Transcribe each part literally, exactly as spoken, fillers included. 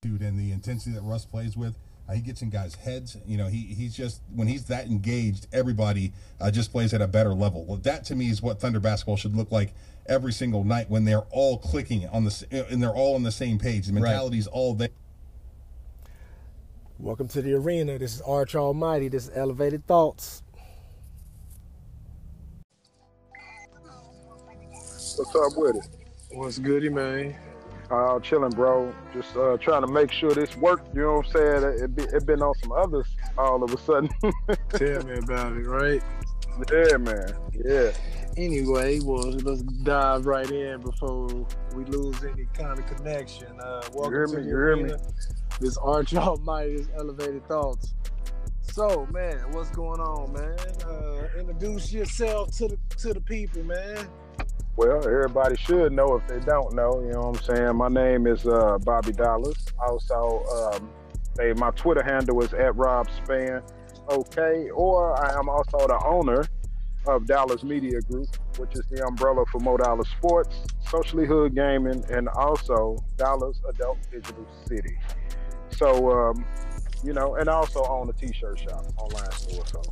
dude, and the intensity that Russ plays with, uh, he gets in guys' heads. You know, he he's just, when he's that engaged, everybody uh, just plays at a better level. Well, that to me is what Thunder basketball should look like every single night, when they're all clicking on the and they're all on the same page. The mentality's right. all there. Welcome to the arena. This is Arch Almighty. This is Elevated Thoughts. What's up with it? What's goody, man? Uh, chilling, bro. Just uh, trying to make sure this worked. You know what I'm saying? It, be, it been on some others all of a sudden. Tell me about it, right? Yeah, man. Yeah. Anyway, well, let's dive right in before we lose any kind of connection. Uh, welcome you hear me, to the you arena. Hear me. This Arch Almighty's Elevated Thoughts. So, man, what's going on, man? Uh, introduce yourself to the to the people, man. Well, everybody should know if they don't know, you know what I'm saying? My name is uh, Bobby Dallas. Also, um, they, my Twitter handle is at Rob Span, okay? Or I am also the owner of Dallas Media Group, which is the umbrella for Modala Sports, Socially Hood Gaming, and also Dallas Adult Digital City. So, um, you know, and also own a t-shirt shop, online store, so.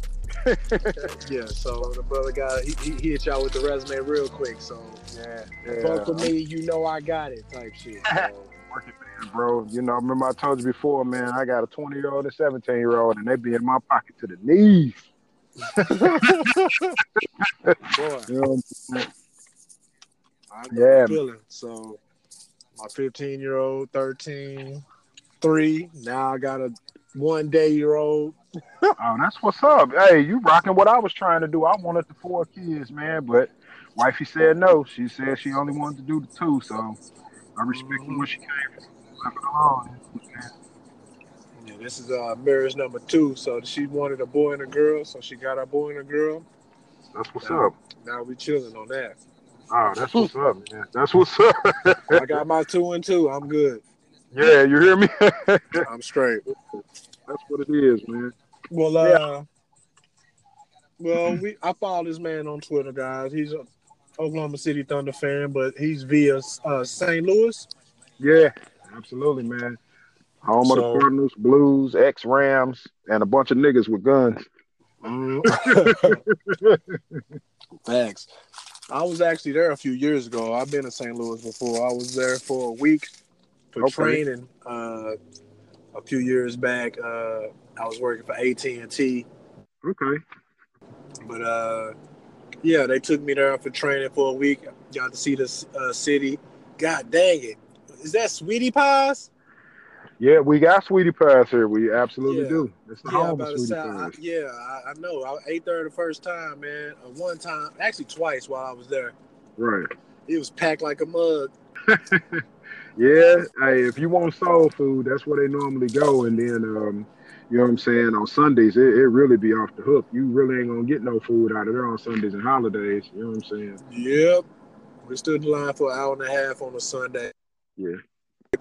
Yeah, so the brother got he, he hit y'all with the resume real quick. So yeah, yeah. Fuck with me, you know I got it type shit. So. Working man, bro. You know, remember I told you before, man. I got a twenty-year-old and seventeen-year-old, and they be in my pocket to the knees. Boy, you know I yeah, feeling. So my fifteen-year-old, thirteen, three. Now I got a one-day-year-old. Oh, that's what's up. Hey, you rocking what I was trying to do. I wanted the four kids, man, but wifey said no. She said she only wanted to do the two, so I respect mm-hmm. what she came with. Yeah, this is uh, marriage number two, so she wanted a boy and a girl, so she got a boy and a girl. That's what's now, up. Now we chilling on that. Oh, that's what's up, man. That's what's up. I got my two and two. I'm good. Yeah, you hear me? I'm straight. That's what it is, man. Well, uh, yeah. well, we I follow this man on Twitter, guys. He's an Oklahoma City Thunder fan, but he's via uh, Saint Louis. Yeah, absolutely, man. Home so, of the Cardinals, Blues, ex-Rams, and a bunch of niggas with guns. Thanks. I was actually there a few years ago. I've been to Saint Louis before. I was there for a week for okay. training. Uh, a few years back, uh, I was working for A T and T. Okay. But, uh, yeah, they took me there for training for a week. Got to see the uh, city. God dang it. Is that Sweetie Pies? Yeah, we got Sweetie Pies here. We absolutely yeah. do. It's the yeah, home of Sweetie Pies. I, yeah, I, I know. I ate there the first time, man. Uh, one time, actually twice while I was there. Right. It was packed like a mug. Yeah, hey, if you want soul food, that's where they normally go. And then, um, you know what I'm saying, on Sundays, it, it really be off the hook. You really ain't going to get no food out of there on Sundays and holidays. You know what I'm saying? Yep. We stood in line for an hour and a half on a Sunday. Yeah.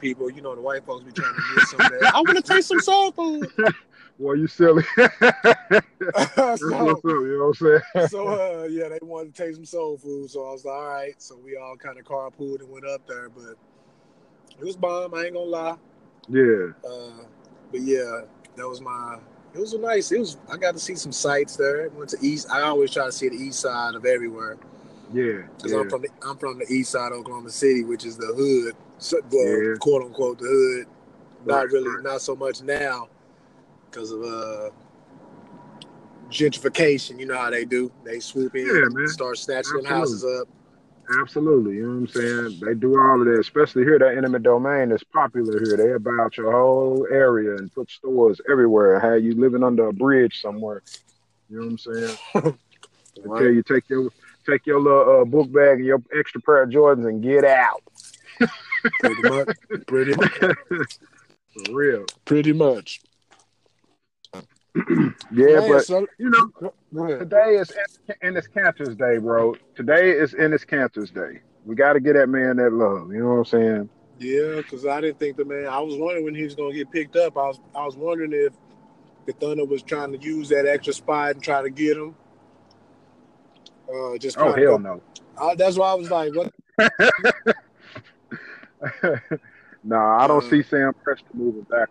People, you know, the white folks be trying to get some of that. I want to taste some soul food. Well, you silly. so, what's up, you know what I'm saying? So, uh, yeah, they wanted to taste some soul food. So I was like, all right. So we all kind of carpooled and went up there, but it was bomb. I ain't gonna lie. Yeah. Uh, but yeah, that was my. It was a nice. It was. I got to see some sights there. Went to east. I always try to see the east side of everywhere. Yeah. Because yeah. I'm from the, I'm from the east side of Oklahoma City, which is the hood, so, well, yeah. quote unquote the hood. Not right, really. Right. Not so much now, because of uh, gentrification. You know how they do. They swoop in yeah, and man. start snatching Absolutely. houses up. Absolutely, you know what I'm saying? They do all of that, especially here, that intimate domain is popular here. They buy out your whole area and put stores everywhere. How you living under a bridge somewhere. You know what I'm saying? Right. I tell you, take your, take your little uh, book bag and your extra pair of Jordans and get out. Pretty much. Pretty much. For real. Pretty much. Yeah, man, but so, you know, today is Enes Kanter's day, bro. Today is Enes Kanter's day. We got to get that man that love. You know what I'm saying? Yeah, because I didn't think the man. I was wondering when he was gonna get picked up. I was, I was wondering if the Thunder was trying to use that extra spot and try to get him. Uh, just oh hell no! I, that's why I was like, what? Nah, I don't um, see Sam Presti moving back.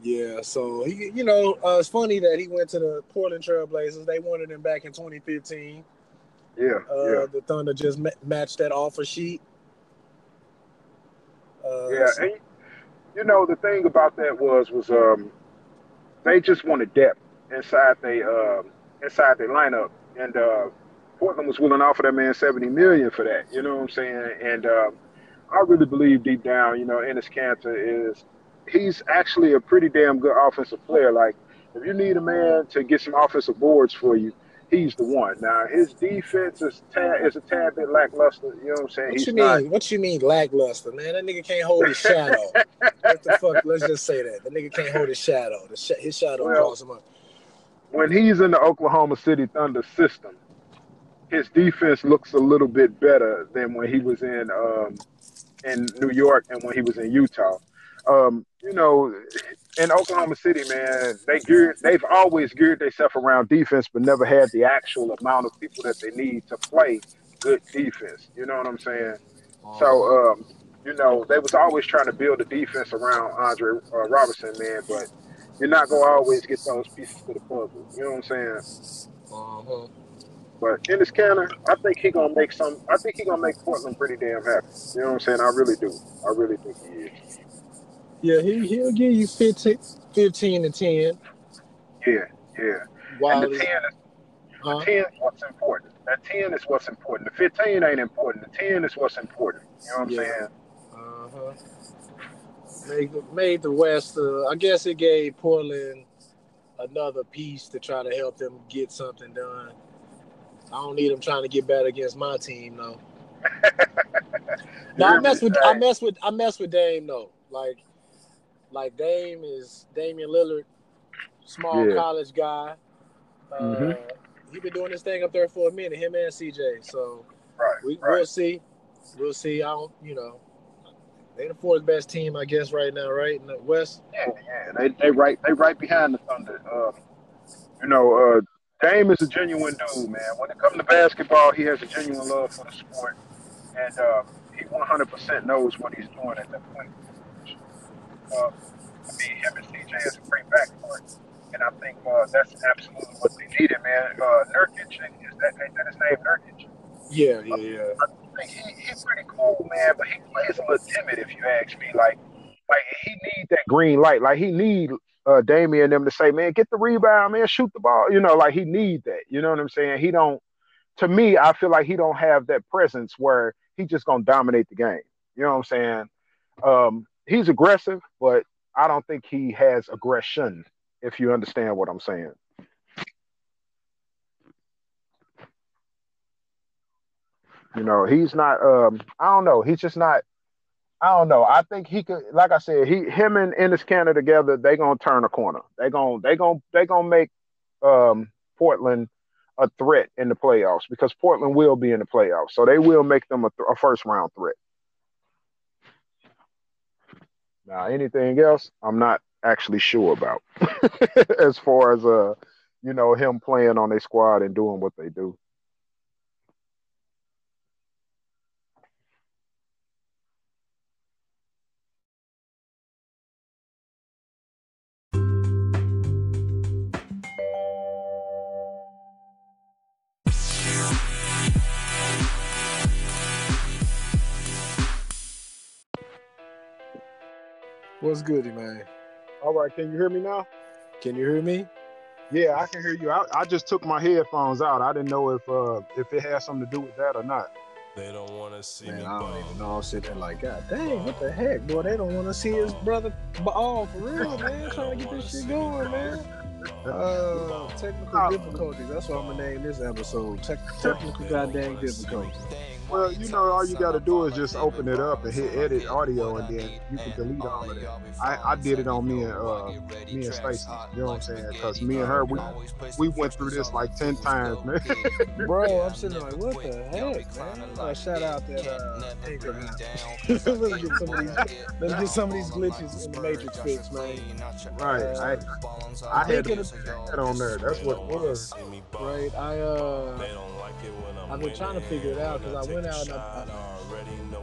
Yeah, so, he, you know, uh, it's funny that he went to the Portland Trailblazers. They wanted him back in twenty fifteen. Yeah, uh, yeah. The Thunder just ma- matched that offer sheet. Uh, yeah, so. And, you know, the thing about that was was um, they just wanted depth inside they, uh, inside their lineup. And uh, Portland was willing to offer that man seventy million dollars for that. You know what I'm saying? And uh, I really believe deep down, you know, Enes Kanter is – he's actually a pretty damn good offensive player. Like, if you need a man to get some offensive boards for you, he's the one. Now, his defense is tad, is a tad bit lackluster. You know what I'm saying? What he's you not... mean? What you mean lackluster, man? That nigga can't hold his shadow. What the fuck? Let's just say that. The nigga can't hold his shadow. The sh- his shadow well, draws him up. When he's in the Oklahoma City Thunder system, his defense looks a little bit better than when he was in um, in New York and when he was in Utah. Um, you know, in Oklahoma City, man, they geared, they've always geared themselves around defense, but never had the actual amount of people that they need to play good defense. You know what I'm saying? Wow. So, um, you know, they was always trying to build a defense around Andre uh, Robertson, man, but you're not going to always get those pieces to the puzzle. You know what I'm saying? Uh-huh. But Enes Kanter, I think he going to make some, I think he going to make Portland pretty damn happy. You know what I'm saying? I really do. I really think he is. Yeah, he, he'll give you fifteen, fifteen to ten. Yeah, yeah. Wow. And the ten, is, huh? the ten is what's important. That ten is what's important. The fifteen ain't important. The ten is what's important. You know what yeah. I'm saying? Uh-huh. Made, made the West, uh, I guess it gave Portland another piece to try to help them get something done. I don't need them trying to get bad against my team, though. now, I mess with, I mess with, I mess with Dame, though. Like, Like Dame is Damian Lillard, small yeah. college guy. Uh, mm-hmm. He's been doing this thing up there for a minute, him and C J. So right, we, right. we'll see. We'll see. I don't, you know, they the fourth best team, I guess, right now, right in the West. Yeah, yeah. They they right they right behind the Thunder. Uh, you know, uh, Dame is a genuine dude, man. When it comes to basketball, he has a genuine love for the sport, and uh, he one hundred percent knows what he's doing at that point. Uh, I mean, him and C J is a great backcourt, and I think uh, that's absolutely what they needed, man. Uh, Nurkic, is that, is that his name, Nurkic? Yeah, yeah, yeah. I, I think he, he's pretty cool, man, but he plays a little timid, if you ask me. Like, like he needs that green light. Like, he needs uh, Damian and them to say, man, get the rebound, man, shoot the ball. You know, like, he needs that. You know what I'm saying? He don't – to me, I feel like he don't have that presence where he just going to dominate the game. You know what I'm saying? Um He's aggressive, but I don't think he has aggression, if you understand what I'm saying. You know, he's not, um, I don't know. He's just not, I don't know. I think he could, like I said, he, him and Enes Kanter together, they're going to turn a corner. They're going to they gonna, they gonna make um, Portland a threat in the playoffs, because Portland will be in the playoffs. So they will make them a, th- a first-round threat. Now, anything else, I'm not actually sure about as far as, uh, you know, him playing on their squad and doing what they do. What's good, man? All right, can you hear me now? Can you hear me? Yeah, I can hear you. I, I just took my headphones out. I didn't know if uh, if it had something to do with that or not. They don't want to see man, me I don't ball. Even know. I'm sitting there like, God dang, ball. What the heck, boy? They don't want to see his brother ball for real, man. Trying to get this shit going, man. Uh, technical oh. difficulties. That's what I'm gonna name this episode. Te- technical goddamn difficulties. Well, you know, all you got to do is just open it up and hit edit audio, and then you can delete all of it. I, I did it on me and uh, me and Stacey. You know what I'm saying? Because me and her, we we went through this like ten times, man. Bro, I'm sitting like, what the heck, man? Like, shout out that uh, Anchor. let's, get some of these, let's get some of these glitches in the Matrix fixed, man. Right. Uh, I, I had to put that on there. That's what it was. Right. I uh. I've been trying to figure it out because I went out and I,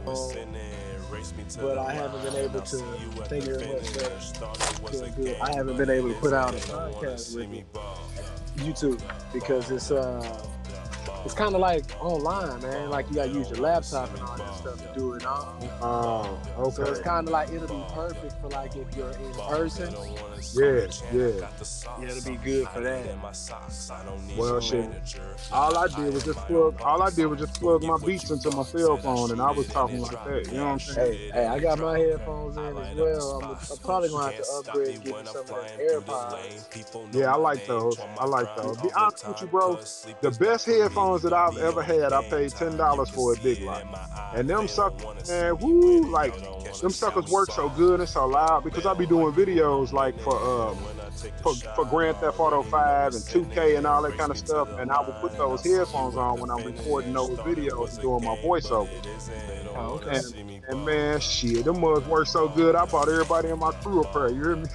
um, but I haven't been able to figure it out. I haven't been able to put out a podcast with YouTube because it's uh it's kind of like online, man. Like, you gotta use your laptop and all that stuff to do it all. Oh, okay. So it's kind of like it'll be perfect for like if you're in person. Yeah, yeah. Yeah, it'll be good for that. Well, shit. All I did was just plug. All I did was just plug my beats into my cell phone, and I was talking like that. You know what I'm saying? Hey, hey, I got my headphones in as well. I'm, I'm probably gonna have to upgrade and get some of those AirPods. Yeah, I like those. I like those. Be honest with you, bro. The best headphones that I've ever had, I paid ten dollars for a Big Lock, and them suckers, man, woo, like them suckers work so good and so loud because I be doing videos like for um for, for Grand Theft Auto five and two K and all that kind of stuff, and I will put those headphones on when I'm recording those videos and doing my voiceover. Oh, okay. and, and man, shit, them mugs work so good. I bought everybody in my crew a pair. You hear me?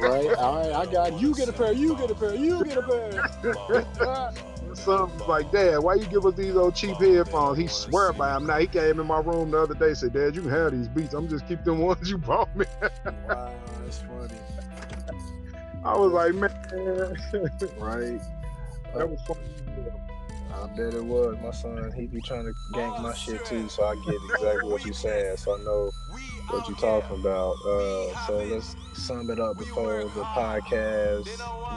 Right. All right. I got you. Get a pair. You get a pair. You get a pair. Something like, Dad, why you give us these old cheap headphones? He swear by them. Now, he came in my room the other day and said, Dad, you can have these beats. I'm just keep them ones you bought me. Wow, that's funny. I was like, man. Right. That was funny. I bet it was. My son, he be trying to gank my shit too, so I get exactly what you're saying. So I know what you're talking about. Uh, so let's sum it up before the podcast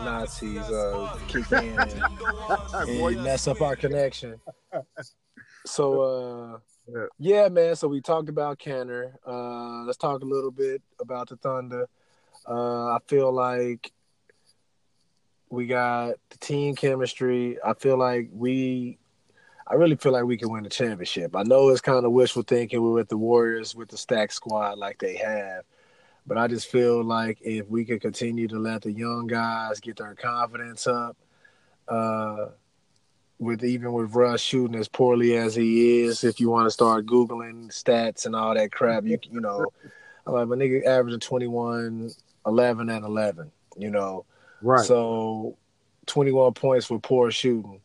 Nazis uh, kick in and, and mess up our connection. So, uh, yeah, man. So we talked about Kanter. Uh, let's talk a little bit about the Thunder. Uh, I feel like we got the team chemistry. I feel like we... I really feel like we can win the championship. I know it's kind of wishful thinking we're with the Warriors with the stacked squad like they have, but I just feel like if we could continue to let the young guys get their confidence up, uh, with even with Russ shooting as poorly as he is, if you want to start Googling stats and all that crap, you you know, I'm like, my nigga averaging twenty-one, eleven, and eleven, you know. Right. So twenty-one points with poor shooting.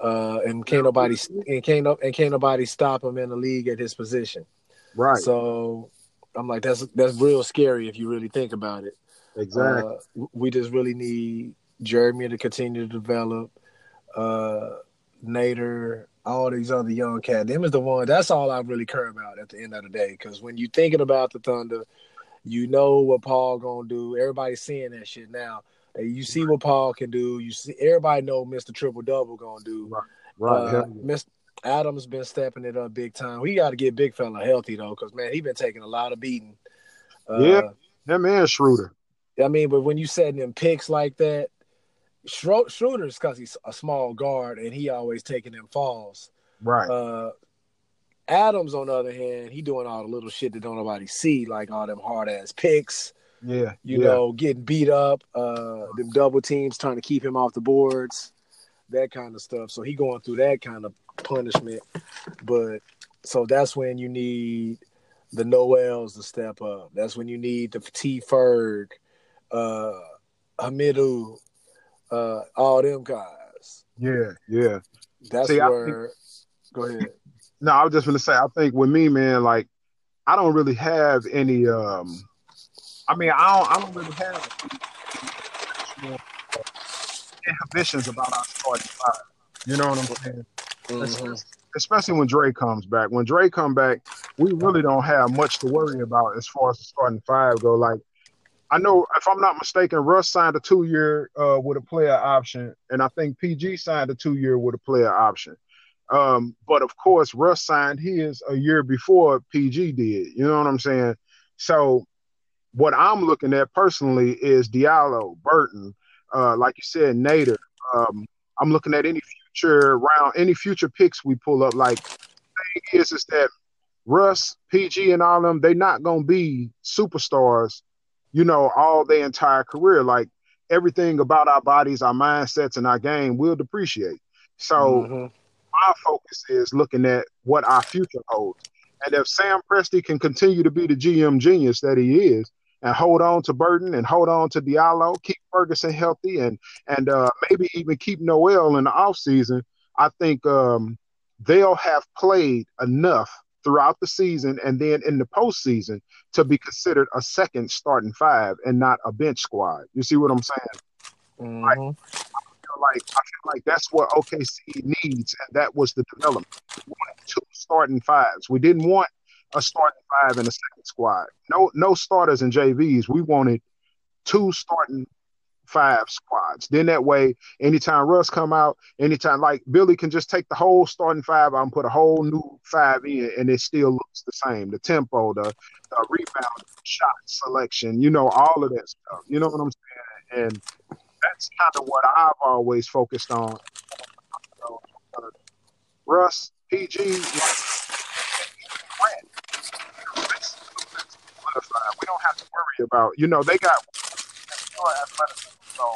Uh, and can't nobody and can't and can't nobody stop him in the league at his position, right? So I'm like, that's that's real scary if you really think about it. Exactly. Uh, we just really need Jeremy to continue to develop. Uh, Nader, all these other young cats. Them is the one. That's all I really care about at the end of the day. Because when you're thinking about the Thunder, you know what Paul gonna do. Everybody's seeing that shit now. You see what Paul can do. You see, everybody know Mister Triple Double gonna do. Right, right. Uh, Mister Adams been stepping it up big time. We got to get Big Fella healthy though, because man, he been taking a lot of beating. Uh, yeah, that man Schroeder. I mean, but when you setting them picks like that, Schro- Schroeder's because he's a small guard and he always taking them falls. Right. Uh, Adams, on the other hand, he doing all the little shit that don't nobody see, like all them hard ass picks. Yeah, you yeah. know, getting beat up, uh, them double teams trying to keep him off the boards, that kind of stuff. So he going through that kind of punishment. But so that's when you need the Noels to step up. That's when you need the T. Ferg, uh, Hamidou, uh, all them guys. Yeah, yeah. That's See, where. Think... Go ahead. No, I was just gonna say, I think with me, man, like I don't really have any. Um... I mean, I don't, I don't really have inhibitions about our starting five. You know what I'm saying? Mm-hmm. Especially when Dre comes back. When Dre come back, we really don't have much to worry about as far as the starting five go. Like, I know, if I'm not mistaken, Russ signed a two-year uh, with a player option, and I think P G signed a two-year with a player option. Um, but, of course, Russ signed his a year before P G did. You know what I'm saying? So, what I'm looking at personally is Diallo, Burton, uh, like you said, Nader. Um, I'm looking at any future round, any future picks we pull up. Like, the thing is, is that Russ, P G, and all of them, they're not going to be superstars, you know, all their entire career. Like, everything about our bodies, our mindsets, and our game will depreciate. So mm-hmm. my focus is looking at what our future holds. And if Sam Presti can continue to be the G M genius that he is, and hold on to Burton and hold on to Diallo, keep Ferguson healthy, and and uh, maybe even keep Noel in the offseason, I think um, they'll have played enough throughout the season and then in the postseason to be considered a second starting five and not a bench squad. You see what I'm saying? Mm-hmm. Like, I feel like I feel like that's what O K C needs, and that was the development. We wanted two starting fives. We didn't want a starting five and a second squad. No, no starters and J Vs. We wanted two starting five squads. Then that way, anytime Russ come out, anytime like Billy can just take the whole starting five out and put a whole new five in, and it still looks the same. The tempo, the, the rebound, shot selection, you know, all of that stuff. You know what I'm saying? And that's kind of what I've always focused on. Russ, P G, like, we don't have to worry about, you know, they got athleticism. So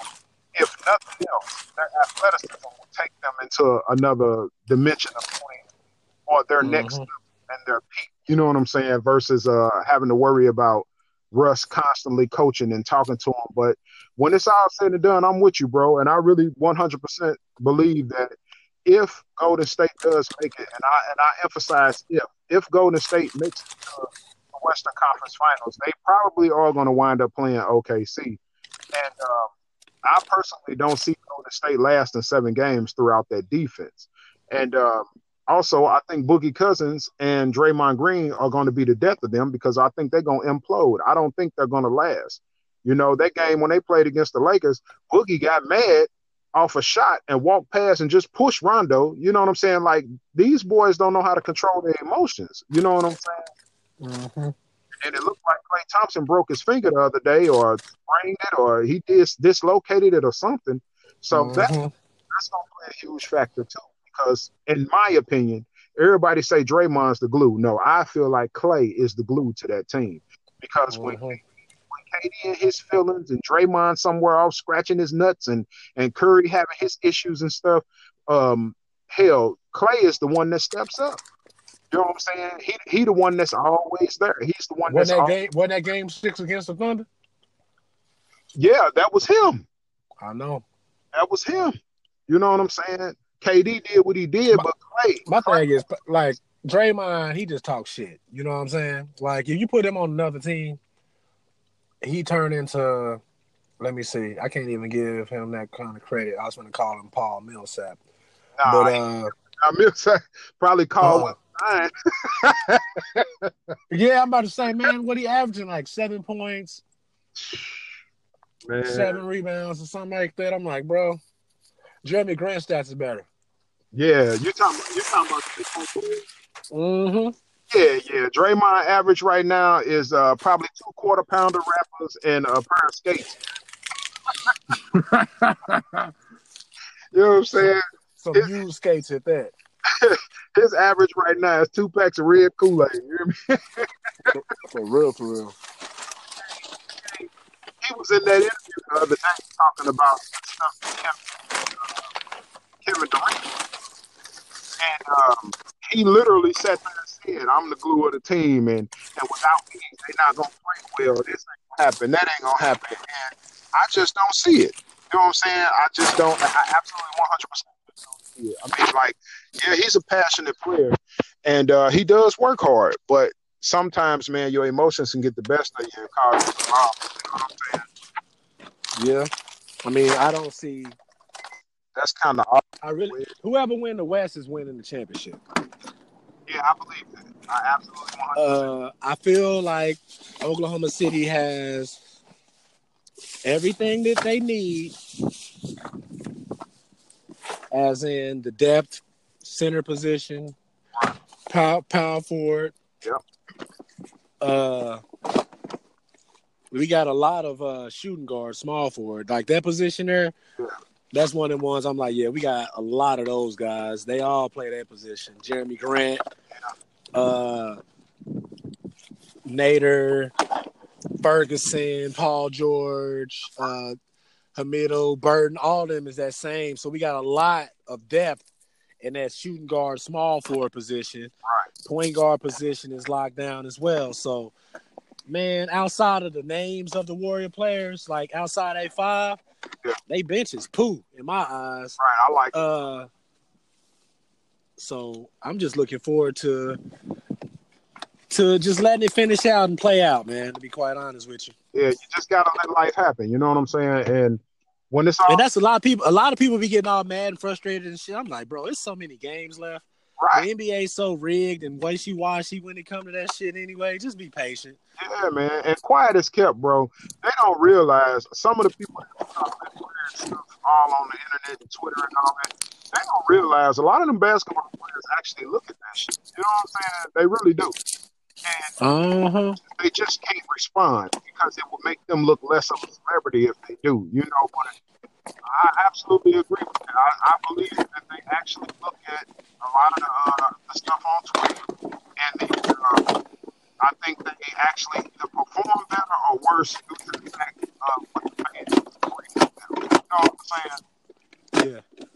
if nothing else, their athleticism will take them into another dimension of playing or their mm-hmm. next level and their peak. You know what I'm saying? Versus uh, having to worry about Russ constantly coaching and talking to him. But when it's all said and done, I'm with you, bro. And I really one hundred percent believe that if Golden State does make it, and I and I emphasize if, if Golden State makes it to the Western Conference Finals, they probably are going to wind up playing O K C. And um, I personally don't see Golden State lasting seven games throughout that defense. And um, also, I think Boogie Cousins and Draymond Green are going to be the death of them because I think they're going to implode. I don't think they're going to last. You know, that game when they played against the Lakers, Boogie got mad off a shot and walked past and just pushed Rondo. You know what I'm saying? Like, these boys don't know how to control their emotions. You know what I'm saying? Mm-hmm. And it looked like Klay Thompson broke his finger the other day or sprained it or he dis- dislocated it or something. So mm-hmm. that, that's going to play a huge factor, too, because in my opinion, everybody say Draymond's the glue. No, I feel like Klay is the glue to that team because mm-hmm. when, when K D and his feelings and Draymond somewhere off scratching his nuts and, and Curry having his issues and stuff, um, hell, Klay is the one that steps up. You know what I'm saying? He he, the one that's always there. He's the one wasn't that's that always... game. Wasn't that game six against the Thunder? Yeah, that was him. I know. That was him. You know what I'm saying? K D did what he did, my, but Klay. My Klay. thing is, like, Draymond, he just talks shit. You know what I'm saying? Like, if you put him on another team, he turned into, let me see, I can't even give him that kind of credit. I was going to call him Paul Millsap. Nah, but, uh, I, Millsap probably called uh, yeah, I'm about to say, man, what he averaging, like seven points, man. seven rebounds or something like that. I'm like, bro, Jeremy Grant's stats is better. Yeah, you're talking about, you're talking about six points. Mm-hmm. Yeah, yeah. Draymond average right now is uh, probably two quarter pounder wrappers and a pair of skates. You know what I'm saying? Some huge skates at that. His average right now is two packs of red Kool-Aid. You hear me? For real, for real. He was in that interview the other day talking about stuff with Kevin, uh, Kevin Durant. And um, he literally sat there and said, I'm the glue of the team, and, and without me, they're not going to play well. This ain't going to happen. That ain't going to happen. And I just don't see it. You know what I'm saying? I just don't. I absolutely one hundred percent. Yeah, I mean, like, yeah, he's a passionate player, and uh, he does work hard. But sometimes, man, your emotions can get the best of you and cause you problems. You know what I'm saying? Yeah, I mean, I don't see. That's kind of. I really, whoever wins the West is winning the championship. Yeah, I believe that. I absolutely one hundred percent. Uh, I feel like Oklahoma City has everything that they need. As in the depth, center position, power, power forward. Yep. Uh, we got a lot of uh, shooting guards, small forward. Like that position there, yeah. That's one of the ones I'm like, yeah, we got a lot of those guys. They all play that position. Jeremy Grant, uh, Nader, Ferguson, Paul George, uh, Hamidou, Burton, all of them is that same. So we got a lot of depth in that shooting guard, small forward position. Right. Point guard position is locked down as well. So, man, outside of the names of the Warrior players, like outside A five, yeah. They benches poo in my eyes. Right, I like it. Uh, so I'm just looking forward to to just letting it finish out and play out, man, to be quite honest with you. Yeah, you just got to let life happen. You know what I'm saying? And when it's all... And that's a lot of people. A lot of people be getting all mad and frustrated and shit. I'm like, bro, there's so many games left. Right. The N B A's so rigged and wishy-washy when it comes to that shit anyway. Just be patient. Yeah, man. And quiet is kept, bro. They don't realize some of the people that talk about that stuff all on the internet and Twitter and all that, they don't realize a lot of them basketball players actually look at that shit. You know what I'm saying? They really do. And uh-huh. they just can't respond because it will make them look less of a celebrity if they do. You know what I mean? I absolutely agree with that. I, I believe that they actually look at a lot of the, uh, the stuff on Twitter, and they, uh, I think that they actually either perform better or worse due to the fact of what the fans are doing. You know what I'm saying? Yeah.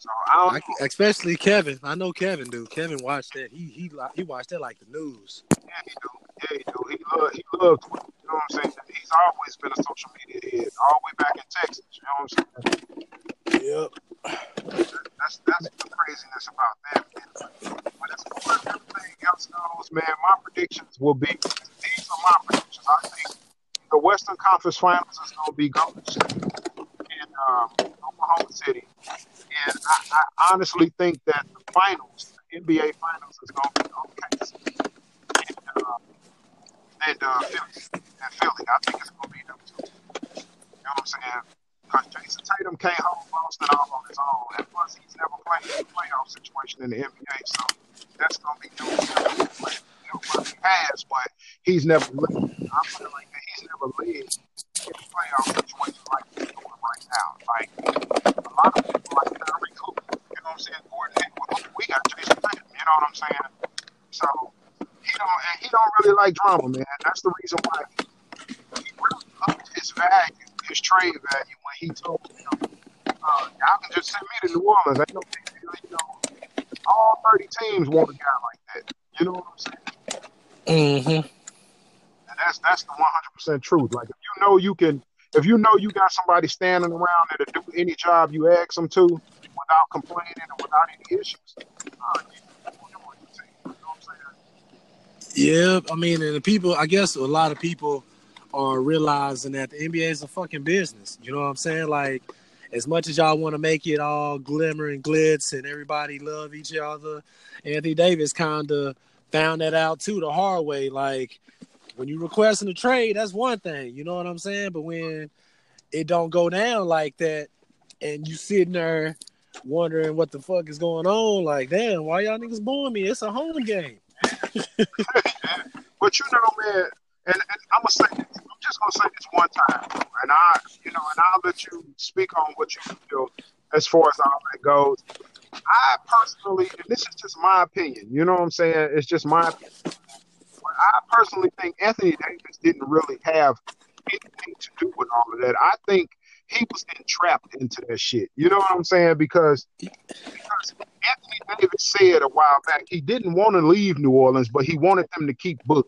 So I don't I, especially Kevin. I know Kevin, dude. Kevin watched that. He he he watched that like the news. Yeah, he do. Yeah, he do. He loved, he loved Twitter. You know what I'm saying? He's always been a social media head, all the way back in Texas. You know what I'm saying? Yep. That, that's that's the craziness about that, man. But as far as everything else goes, man, my predictions will be, these are my predictions. I think the Western Conference Finals is going to be Golden State in um, Oklahoma City. And I, I honestly think that the finals, the N B A Finals, is going to be O K C. And, uh, And, uh, Philly. and Philly, I think it's going to be them too. You know what I'm saying? Because Jason Tatum can't hold Boston all on his own. And plus, he's never played in a playoff situation in the N B A. So that's going to be doing something. Nobody has, but he's never lived. I feel like that he's never lived in a playoff situation like he's doing right now. Like, a lot of people like Kyrie Cooper. You know what I'm saying? Gordon Hayward. We got Jason Tatum. You know what I'm saying? So... He don't, and he don't really like drama, man. That's the reason why he, he really upped his value, his trade value, when he told him, uh, y'all can just send me to New Orleans. I don't think, you know, all thirty teams want a guy like that. You know what I'm saying? Mm-hmm. And that's that's the one hundred percent truth. Like, if you know you can, if you know you got somebody standing around there to do any job you ask them to without complaining and without any issues, uh, you Yeah, I mean, and the people, I guess a lot of people are realizing that the N B A is a fucking business. You know what I'm saying? Like, as much as y'all want to make it all glimmer and glitz and everybody love each other, Anthony Davis kind of found that out, too, the hard way. Like, when you're requesting a trade, that's one thing. You know what I'm saying? But when it don't go down like that and you sitting there wondering what the fuck is going on, like, damn, why y'all niggas booing me? It's a home game. But you know, man, and, and I'm gonna say this. I'm just gonna say this one time, and I, you know, and I'll let you speak on what you feel as far as all that goes. I personally, and this is just my opinion. You know what I'm saying? It's just my opinion. But I personally think Anthony Davis didn't really have anything to do with all of that. I think he was entrapped into that shit. You know what I'm saying? Because because. Anthony Davis said a while back he didn't want to leave New Orleans, but he wanted them to keep Boogie.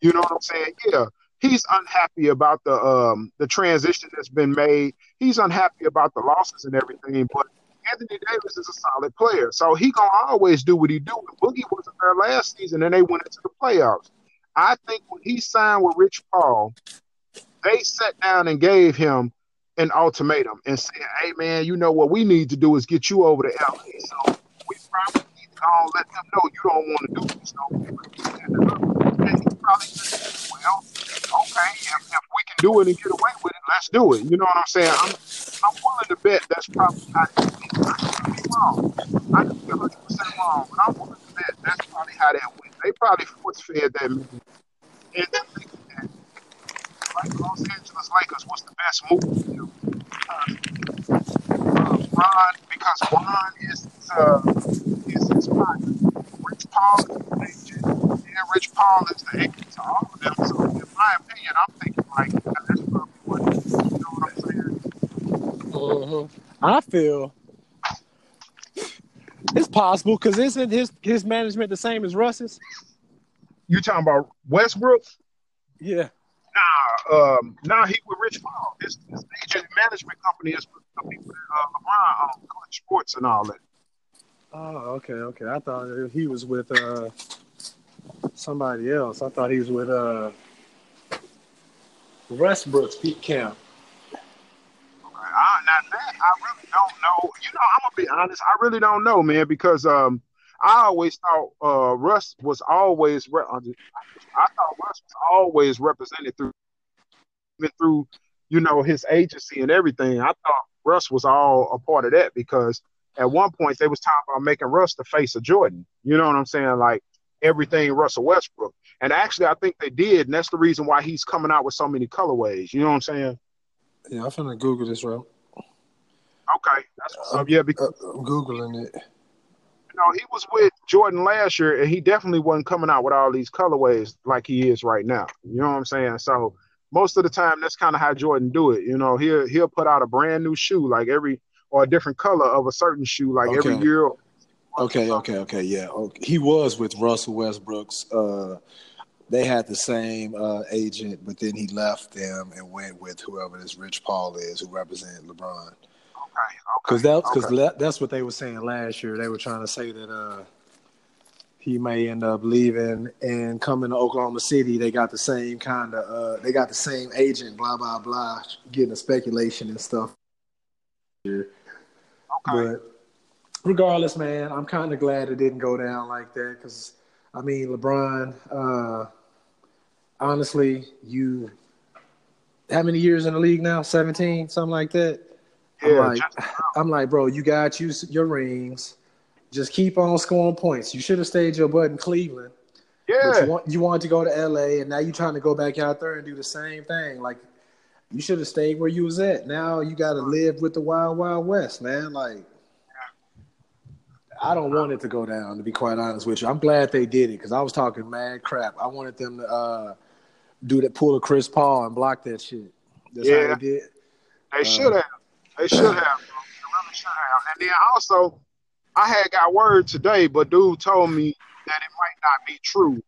You know what I'm saying? Yeah, he's unhappy about the um, the transition that's been made. He's unhappy about the losses and everything, but Anthony Davis is a solid player, so he going to always do what he do. And Boogie wasn't there last season, and they went into the playoffs. I think when he signed with Rich Paul, they sat down and gave him an ultimatum and said, hey, man, you know what we need to do is get you over to L A, so we probably need to all let them know you don't want to do this no more. And he probably said, well, okay, if, if we can do it and get away with it, let's do it. You know what I'm saying? I'm, I'm willing to bet that's probably not wrong. I could be one hundred percent wrong, but I'm willing to bet that's probably how that went. They probably force-fed that movie. And then they that, like, Los Angeles Lakers was the best move to do. Uh, uh, Ron, because Ron is uh, is his partner. Rich Paul is the agent, and Rich Paul is the agent to all of them. So, in my opinion, I'm thinking like that's probably what it is. You know what I'm saying? Uh-huh. I feel it's possible because isn't his his management the same as Russ's? You talking about Westbrook? Yeah. Nah, um, nah, he with Rich Paul. His, his agent management company is the people that uh, LeBron on, Clutch Sports and all that. Oh, okay, okay. I thought he was with uh, somebody else. I thought he was with uh, Westbrook's Pete Camp. I, now that, I really don't know. You know, I'm going to be honest. I really don't know, man, because um, I always thought uh, Russ was always re- – I thought Russ was always represented through, even through, you know, his agency and everything. I thought Russ was all a part of that because at one point they was talking about making Russ the face of Jordan. You know what I'm saying? Like everything Russell Westbrook. And actually I think they did, and that's the reason why he's coming out with so many colorways. You know what I'm saying? Yeah, I'm finna Google this, bro. Okay. That's what's up. Yeah, because I'm Googling it. You know, he was with Jordan last year, and he definitely wasn't coming out with all these colorways like he is right now. You know what I'm saying? So most of the time, that's kind of how Jordan do it. You know, he'll he'll put out a brand new shoe, like every or a different color of a certain shoe, like okay. every year. Okay, okay, okay, yeah. Okay. He was with Russell Westbrook's. Uh, They had the same uh, agent, but then he left them and went with whoever this Rich Paul is, who represented LeBron. Okay, okay. Because that, okay. le- that's what they were saying last year. They were trying to say that uh, he may end up leaving and coming to Oklahoma City. They got the same kind of uh, – they got the same agent, blah, blah, blah, getting the speculation and stuff. Okay. But regardless, man, I'm kind of glad it didn't go down like that because, I mean, LeBron uh, – honestly, you how many years in the league now? seventeen, something like that. Yeah, I'm like, I'm like, bro, you got you your rings. Just keep on scoring points. You should have stayed your butt in Cleveland. Yeah, you, want, you wanted to go to L A, and now you're trying to go back out there and do the same thing. Like, you should have stayed where you was at. Now you got to live with the wild, wild west, man. Like, I don't want it to go down. To be quite honest with you, I'm glad they did it because I was talking mad crap. I wanted them to. Uh, Do that pull of Chris Paul and block that shit. That's yeah, how they did. They uh, should have. They should have. Bro. They really should have. And then also, I had got word today, but dude told me that it might not be true.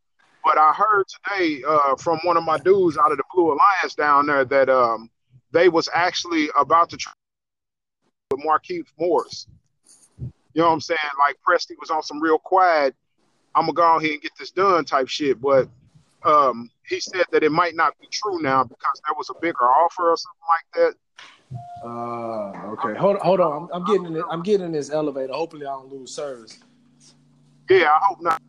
But I heard today uh, from one of my dudes out of the Blue Alliance down there that um, they was actually about to try with Marquise Morris. You know what I'm saying? Like Presti was on some real quiet, I'm going to go ahead and get this done type shit. But um, he said that it might not be true now because there was a bigger offer or something like that. Uh, okay. Hold, hold on. I'm, I'm getting in this, I'm getting in this elevator. Hopefully, I don't lose service. Yeah, I hope not.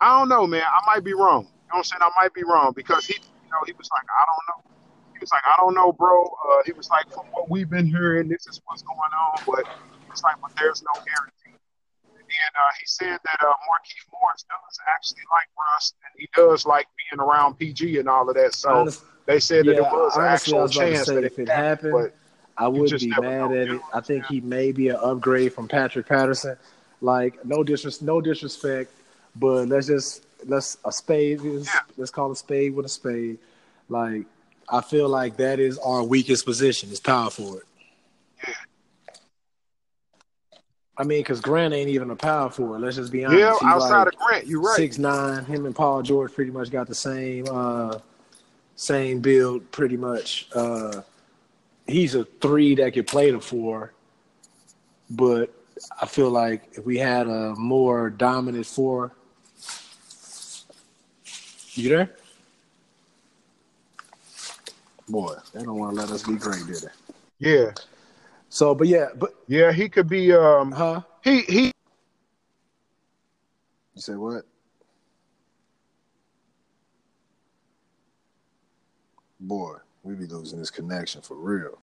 I don't know, man. I might be wrong. You know what I'm saying? I might be wrong because he, you know, he was like, I don't know. He was like, I don't know, bro. Uh, he was like, from what we've been hearing, this is what's going on, but. It's like, but there's no guarantee. And then uh, he said that uh, Marquise Morris does actually like Russ, and he does like being around P G and all of that. So Honest, they said that yeah, it was honestly, an actual I was about chance to say, that if it happened, happened I would be mad at it. I think he may be an upgrade from Patrick Patterson. Like no disres- no disrespect, but let's just let's a spade. Is, yeah. Let's call a spade with a spade. Like I feel like that is our weakest position. It's power forward. Yeah. I mean, because Grant ain't even a power forward. Let's just be honest. Yeah, He's outside like of Grant, you're right. six nine, him and Paul George pretty much got the same uh, same build pretty much. Uh, he's a three that could play the four, but I feel like if we had a more dominant four. You there? Boy, they don't want to let us be great, did they? Yeah. So, but yeah, but yeah, he could be. Um, huh? He he. You say what? Boy, we be losing this connection for real.